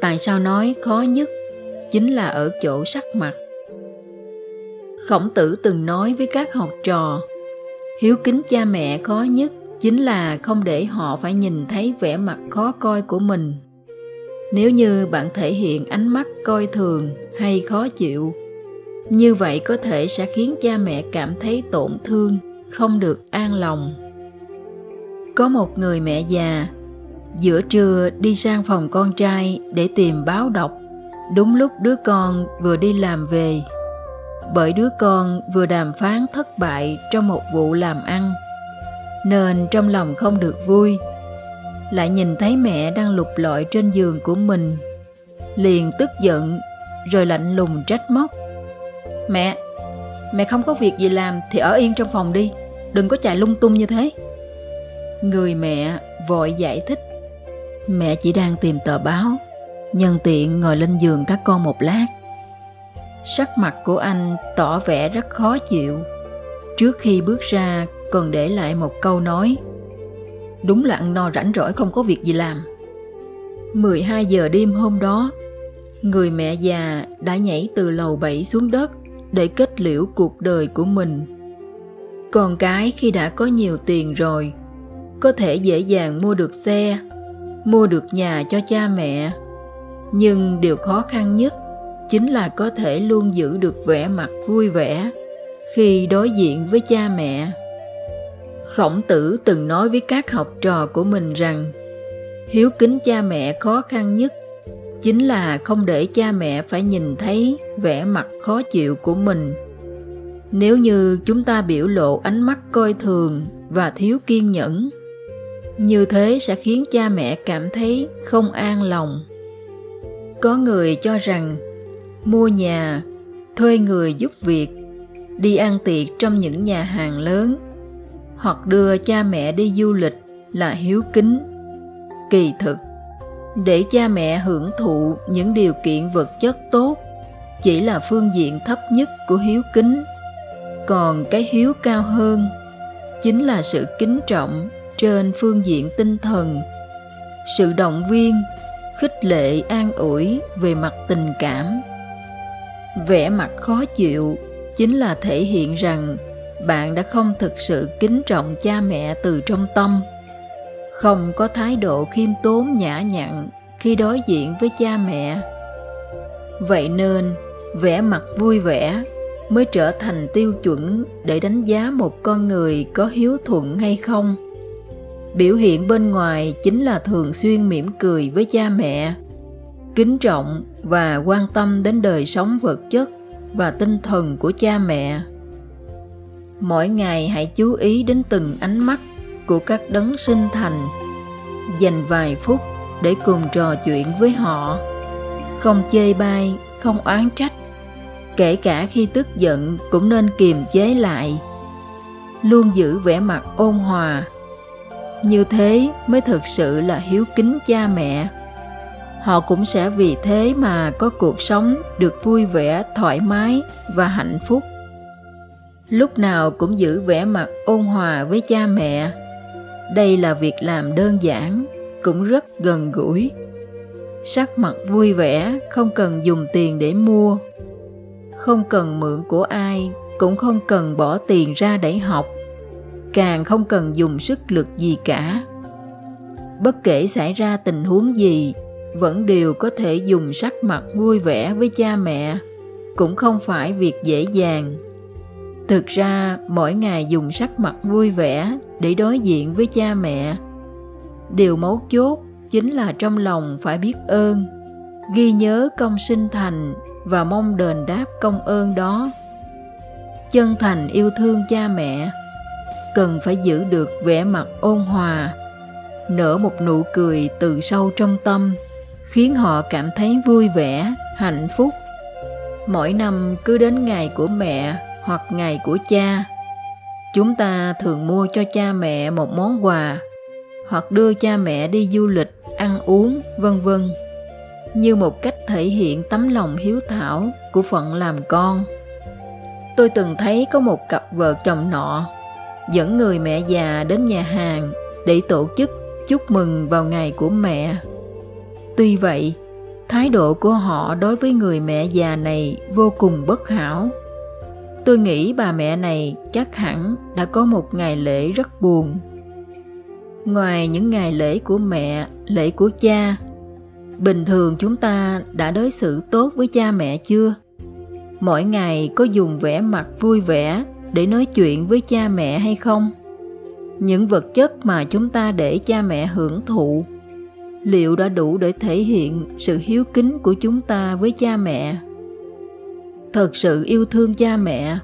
Tại sao nói khó nhất chính là ở chỗ sắc mặt. Khổng Tử từng nói với các học trò, hiếu kính cha mẹ khó nhất chính là không để họ phải nhìn thấy vẻ mặt khó coi của mình. Nếu như bạn thể hiện ánh mắt coi thường hay khó chịu, như vậy có thể sẽ khiến cha mẹ cảm thấy tổn thương, không được an lòng. Có một người mẹ già, giữa trưa đi sang phòng con trai để tìm báo đọc, đúng lúc đứa con vừa đi làm về. Bởi đứa con vừa đàm phán thất bại trong một vụ làm ăn, nên trong lòng không được vui, lại nhìn thấy mẹ đang lục lọi trên giường của mình, liền tức giận rồi lạnh lùng trách móc. Mẹ không có việc gì làm thì ở yên trong phòng đi, đừng có chạy lung tung như thế. Người mẹ vội giải thích, mẹ chỉ đang tìm tờ báo, nhân tiện ngồi lên giường các con một lát. Sắc mặt của anh tỏ vẻ rất khó chịu. Trước khi bước ra còn để lại một câu nói, đúng là ăn no rảnh rỗi không có việc gì làm. 12 giờ đêm hôm đó, người mẹ già đã nhảy từ lầu 7 xuống đất để kết liễu cuộc đời của mình. Con cái khi đã có nhiều tiền rồi, có thể dễ dàng mua được xe, mua được nhà cho cha mẹ. Nhưng điều khó khăn nhất chính là có thể luôn giữ được vẻ mặt vui vẻ khi đối diện với cha mẹ. Khổng Tử từng nói với các học trò của mình rằng, hiếu kính cha mẹ khó khăn nhất chính là không để cha mẹ phải nhìn thấy vẻ mặt khó chịu của mình. Nếu như chúng ta biểu lộ ánh mắt coi thường và thiếu kiên nhẫn, như thế sẽ khiến cha mẹ cảm thấy không an lòng. Có người cho rằng mua nhà, thuê người giúp việc, đi ăn tiệc trong những nhà hàng lớn, hoặc đưa cha mẹ đi du lịch là hiếu kính. Kỳ thực, để cha mẹ hưởng thụ những điều kiện vật chất tốt chỉ là phương diện thấp nhất của hiếu kính. Còn cái hiếu cao hơn chính là sự kính trọng trên phương diện tinh thần, sự động viên, khích lệ, an ủi về mặt tình cảm. Vẻ mặt khó chịu chính là thể hiện rằng bạn đã không thực sự kính trọng cha mẹ từ trong tâm, không có thái độ khiêm tốn nhã nhặn khi đối diện với cha mẹ. Vậy nên, vẻ mặt vui vẻ mới trở thành tiêu chuẩn để đánh giá một con người có hiếu thuận hay không. Biểu hiện bên ngoài chính là thường xuyên mỉm cười với cha mẹ, kính trọng và quan tâm đến đời sống vật chất và tinh thần của cha mẹ. Mỗi ngày hãy chú ý đến từng ánh mắt của các đấng sinh thành, dành vài phút để cùng trò chuyện với họ, không chê bai, không oán trách, kể cả khi tức giận cũng nên kiềm chế lại, luôn giữ vẻ mặt ôn hòa. Như thế mới thực sự là hiếu kính cha mẹ. Họ cũng sẽ vì thế mà có cuộc sống được vui vẻ, thoải mái và hạnh phúc. Lúc nào cũng giữ vẻ mặt ôn hòa với cha mẹ. Đây là việc làm đơn giản, cũng rất gần gũi. Sắc mặt vui vẻ không cần dùng tiền để mua, không cần mượn của ai, cũng không cần bỏ tiền ra để học, càng không cần dùng sức lực gì cả. Bất kể xảy ra tình huống gì, vẫn đều có thể dùng sắc mặt vui vẻ với cha mẹ, cũng không phải việc dễ dàng. Thực ra, mỗi ngày dùng sắc mặt vui vẻ để đối diện với cha mẹ, điều mấu chốt chính là trong lòng phải biết ơn, ghi nhớ công sinh thành và mong đền đáp công ơn đó. Chân thành yêu thương cha mẹ, cần phải giữ được vẻ mặt ôn hòa, nở một nụ cười từ sâu trong tâm, khiến họ cảm thấy vui vẻ, hạnh phúc. Mỗi năm cứ đến ngày của mẹ hoặc ngày của cha, chúng ta thường mua cho cha mẹ một món quà hoặc đưa cha mẹ đi du lịch, ăn uống, vân vân, như một cách thể hiện tấm lòng hiếu thảo của phận làm con. Tôi từng thấy có một cặp vợ chồng nọ dẫn người mẹ già đến nhà hàng để tổ chức chúc mừng vào ngày của mẹ. Tuy vậy, thái độ của họ đối với người mẹ già này vô cùng bất hảo. Tôi nghĩ bà mẹ này chắc hẳn đã có một ngày lễ rất buồn. Ngoài những ngày lễ của mẹ, lễ của cha, bình thường chúng ta đã đối xử tốt với cha mẹ chưa? Mỗi ngày có dùng vẻ mặt vui vẻ để nói chuyện với cha mẹ hay không? Những vật chất mà chúng ta để cha mẹ hưởng thụ liệu đã đủ để thể hiện sự hiếu kính của chúng ta với cha mẹ? Thật sự yêu thương cha mẹ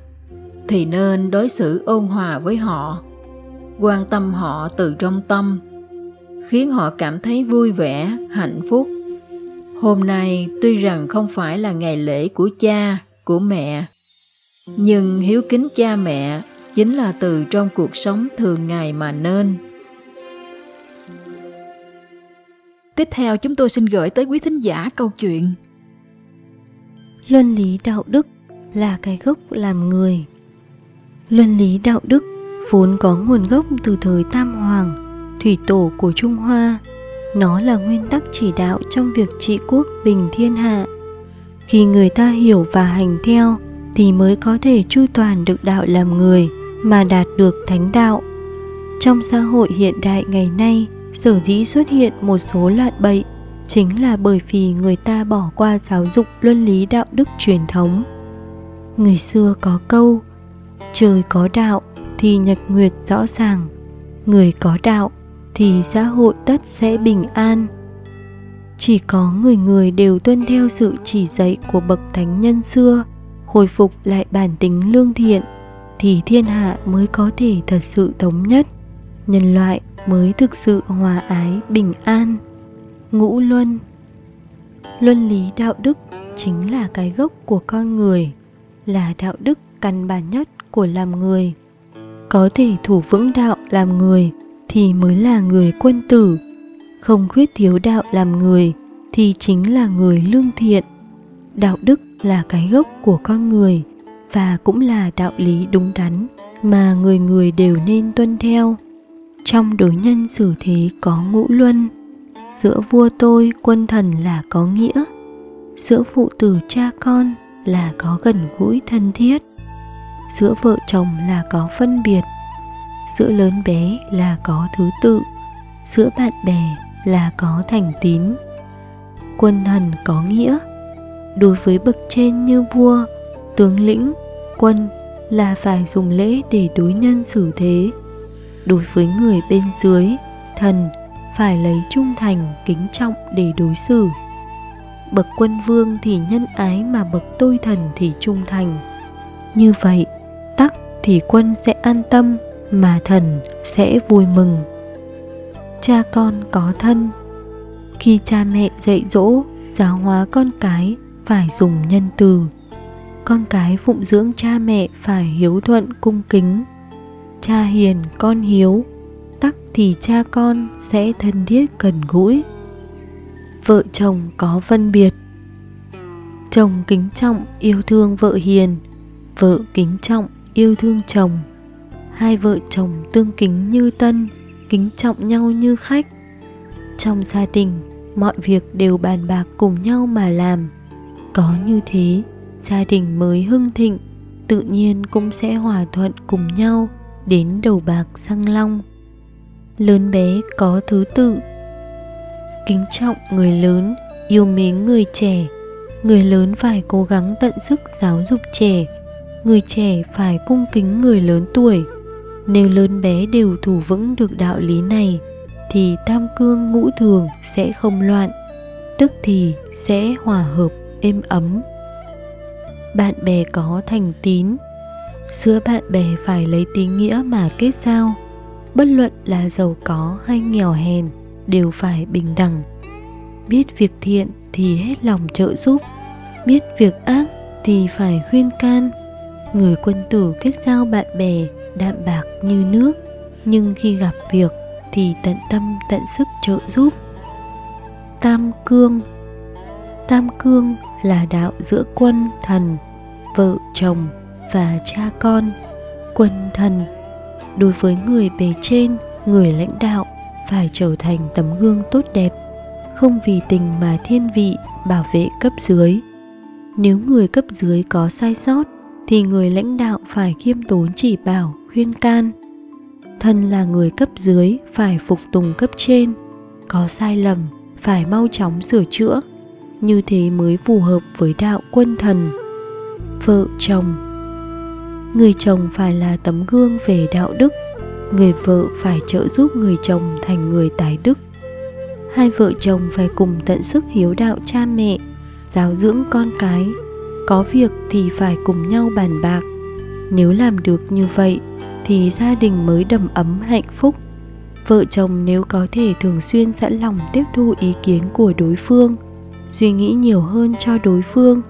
thì nên đối xử ôn hòa với họ, quan tâm họ từ trong tâm, khiến họ cảm thấy vui vẻ, hạnh phúc. Hôm nay tuy rằng không phải là ngày lễ của cha, của mẹ, nhưng hiếu kính cha mẹ chính là từ trong cuộc sống thường ngày mà nên. Tiếp theo chúng tôi xin gửi tới quý thính giả câu chuyện Luân lý đạo đức là cái gốc làm người. Luân lý đạo đức vốn có nguồn gốc từ thời Tam Hoàng, Thủy tổ của Trung Hoa. Nó là nguyên tắc chỉ đạo trong việc trị quốc bình thiên hạ. Khi người ta hiểu và hành theo thì mới có thể chu toàn được đạo làm người mà đạt được thánh đạo. Trong xã hội hiện đại ngày nay, sở dĩ xuất hiện một số loạn bậy chính là bởi vì người ta bỏ qua giáo dục luân lý đạo đức truyền thống. Người xưa có câu: trời có đạo thì nhật nguyệt rõ ràng, người có đạo thì xã hội tất sẽ bình an. Chỉ có người người đều tuân theo sự chỉ dạy của bậc thánh nhân xưa, hồi phục lại bản tính lương thiện, thì thiên hạ mới có thể thật sự thống nhất, nhân loại mới thực sự hòa ái bình an. Ngũ Luân. Luân lý đạo đức chính là cái gốc của con người, là đạo đức căn bản nhất của làm người. Có thể thủ vững đạo làm người thì mới là người quân tử, không khuyết thiếu đạo làm người thì chính là người lương thiện. Đạo đức là cái gốc của con người và cũng là đạo lý đúng đắn mà người người đều nên tuân theo. Trong đối nhân xử thế có ngũ luân, giữa vua tôi quân thần là có nghĩa, giữa phụ tử cha con là có gần gũi thân thiết, giữa vợ chồng là có phân biệt, giữa lớn bé là có thứ tự, giữa bạn bè là có thành tín. Quân thần có nghĩa đối với bậc trên như vua, tướng lĩnh, quân là phải dùng lễ để đối nhân xử thế. Đối với người bên dưới, thần phải lấy trung thành, kính trọng để đối xử. Bậc quân vương thì nhân ái mà bậc tôi thần thì trung thành. Như vậy, tắc thì quân sẽ an tâm mà thần sẽ vui mừng. Cha con có thân. Khi cha mẹ dạy dỗ, giáo hóa con cái phải dùng nhân từ. Con cái phụng dưỡng cha mẹ phải hiếu thuận cung kính. Cha hiền con hiếu, tắc thì cha con sẽ thân thiết gần gũi. Vợ chồng có phân biệt. Chồng kính trọng yêu thương vợ hiền, vợ kính trọng yêu thương chồng. Hai vợ chồng tương kính như tân, kính trọng nhau như khách. Trong gia đình, mọi việc đều bàn bạc cùng nhau mà làm. Có như thế, gia đình mới hưng thịnh, tự nhiên cũng sẽ hòa thuận cùng nhau đến đầu bạc răng long. Lớn bé có thứ tự. Kính trọng người lớn, yêu mến người trẻ. Người lớn phải cố gắng tận sức giáo dục trẻ, người trẻ phải cung kính người lớn tuổi. Nếu lớn bé đều thủ vững được đạo lý này thì tam cương ngũ thường sẽ không loạn, tức thì sẽ hòa hợp êm ấm. Bạn bè có thành tín. Giữa bạn bè phải lấy tín nghĩa mà kết giao. Bất luận là giàu có hay nghèo hèn đều phải bình đẳng. biết việc thiện thì hết lòng trợ giúp, biết việc ác thì phải khuyên can. Người quân tử kết giao bạn bè đạm bạc như nước, nhưng khi gặp việc thì tận tâm tận sức trợ giúp. Tam cương. Tam cương là đạo giữa quân, thần, vợ, chồng và cha con. Quân, thần đối với người bề trên, người lãnh đạo phải trở thành tấm gương tốt đẹp, không vì tình mà thiên vị, bảo vệ cấp dưới. Nếu người cấp dưới có sai sót thì người lãnh đạo phải khiêm tốn chỉ bảo, khuyên can. Thần là người cấp dưới phải phục tùng cấp trên, có sai lầm phải mau chóng sửa chữa, như thế mới phù hợp với đạo quân thần. Vợ chồng. Người chồng phải là tấm gương về đạo đức, người vợ phải trợ giúp người chồng thành người tài đức. Hai vợ chồng phải cùng tận sức hiếu đạo cha mẹ, giáo dưỡng con cái, có việc thì phải cùng nhau bàn bạc. Nếu làm được như vậy thì gia đình mới đầm ấm hạnh phúc. Vợ chồng nếu có thể thường xuyên sẵn lòng tiếp thu ý kiến của đối phương, suy nghĩ nhiều hơn cho đối phương,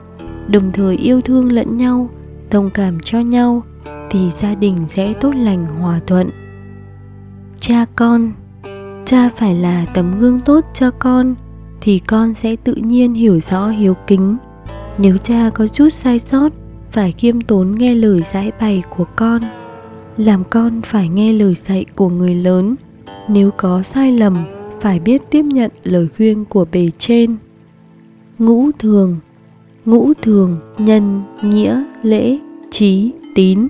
đồng thời yêu thương lẫn nhau, thông cảm cho nhau, thì gia đình sẽ tốt lành hòa thuận. Cha con. Cha phải là tấm gương tốt cho con thì con sẽ tự nhiên hiểu rõ hiếu kính. Nếu cha có chút sai sót, phải khiêm tốn nghe lời giải bày của con. Làm con phải nghe lời dạy của người lớn. Nếu có sai lầm, phải biết tiếp nhận lời khuyên của bề trên. Ngũ thường. Ngũ thường nhân, nghĩa, lễ, trí, tín.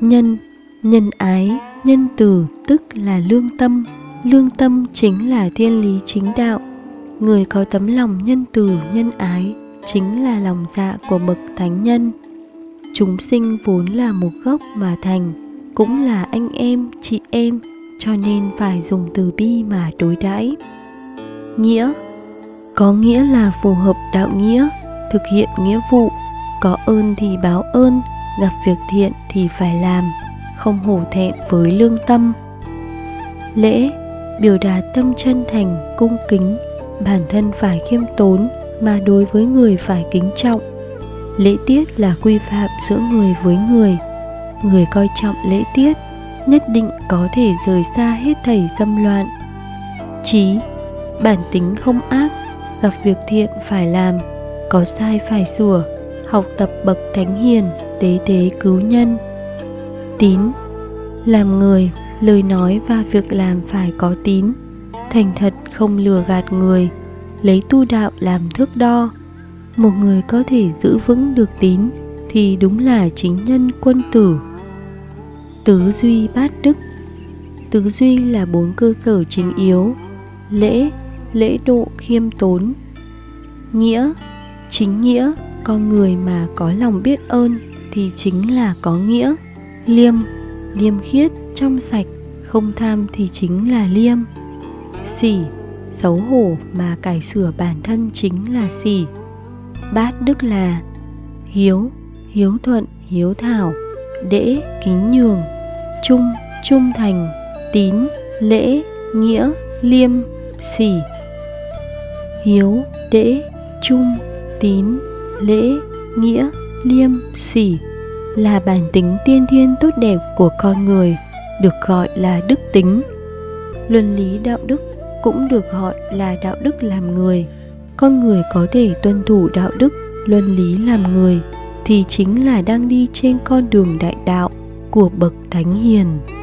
Nhân, nhân ái, nhân từ tức là lương tâm. Lương tâm chính là thiên lý chính đạo. Người có tấm lòng nhân từ, nhân ái chính là lòng dạ của bậc thánh nhân. Chúng sinh vốn là một gốc mà thành, cũng là anh em, chị em, cho nên phải dùng từ bi mà đối đãi. Nghĩa. Có nghĩa là phù hợp đạo nghĩa, thực hiện nghĩa vụ. Có ơn thì báo ơn, gặp việc thiện thì phải làm, không hổ thẹn với lương tâm. Lễ. Biểu đạt tâm chân thành, cung kính. Bản thân phải khiêm tốn, mà đối với người phải kính trọng. Lễ tiết là quy phạm giữa người với người. Người coi trọng lễ tiết nhất định có thể rời xa hết thảy dâm loạn. Trí. Bản tính không ác, gặp việc thiện phải làm, có sai phải sửa, học tập bậc thánh hiền, tế thế cứu nhân. Tín. Làm người, lời nói và việc làm phải có tín, thành thật không lừa gạt người, lấy tu đạo làm thước đo. Một người có thể giữ vững được tín thì đúng là chính nhân quân tử. Tứ duy bát đức. Tứ duy là 4 cơ sở chính yếu: lễ, lễ độ khiêm tốn; nghĩa, chính nghĩa, con người mà có lòng biết ơn thì chính là có nghĩa; liêm, liêm khiết, trong sạch, không tham thì chính là liêm; sỉ, xấu hổ mà cải sửa bản thân chính là sỉ; bát đức là hiếu, hiếu thuận, hiếu thảo; đễ, kính nhường; trung, trung thành; tín, lễ, nghĩa, liêm, sỉ. Hiếu, đễ, trung, tín, lễ, nghĩa, liêm, sỉ là bản tính tiên thiên tốt đẹp của con người, được gọi là đức tính. Luân lý đạo đức cũng được gọi là đạo đức làm người. Con người có thể tuân thủ đạo đức, luân lý làm người thì chính là đang đi trên con đường đại đạo của bậc thánh hiền.